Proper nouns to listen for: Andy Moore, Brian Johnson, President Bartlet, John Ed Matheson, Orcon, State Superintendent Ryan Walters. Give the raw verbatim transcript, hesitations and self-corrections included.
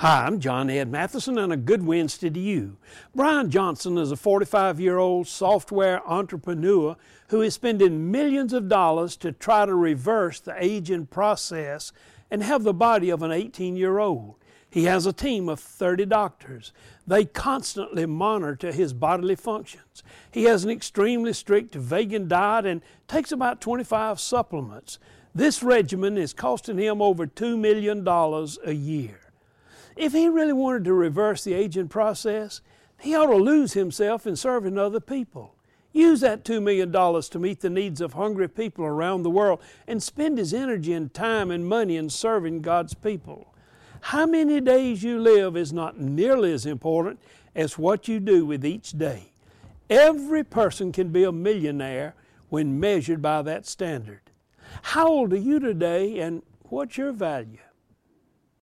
Hi, I'm John Ed Matheson, and a good Wednesday to you. Brian Johnson is a forty-five-year-old software entrepreneur who is spending millions of dollars to try to reverse the aging process and have the body of an eighteen-year-old. He has a team of thirty doctors. They constantly monitor his bodily functions. He has an extremely strict vegan diet and takes about twenty-five supplements. This regimen is costing him over two million dollars a year. If he really wanted to reverse the aging process, he ought to lose himself in serving other people. Use that two million dollars to meet the needs of hungry people around the world and spend his energy and time and money in serving God's people. How many days you live is not nearly as important as what you do with each day. Every person can be a millionaire when measured by that standard. How old are you today, and what's your value?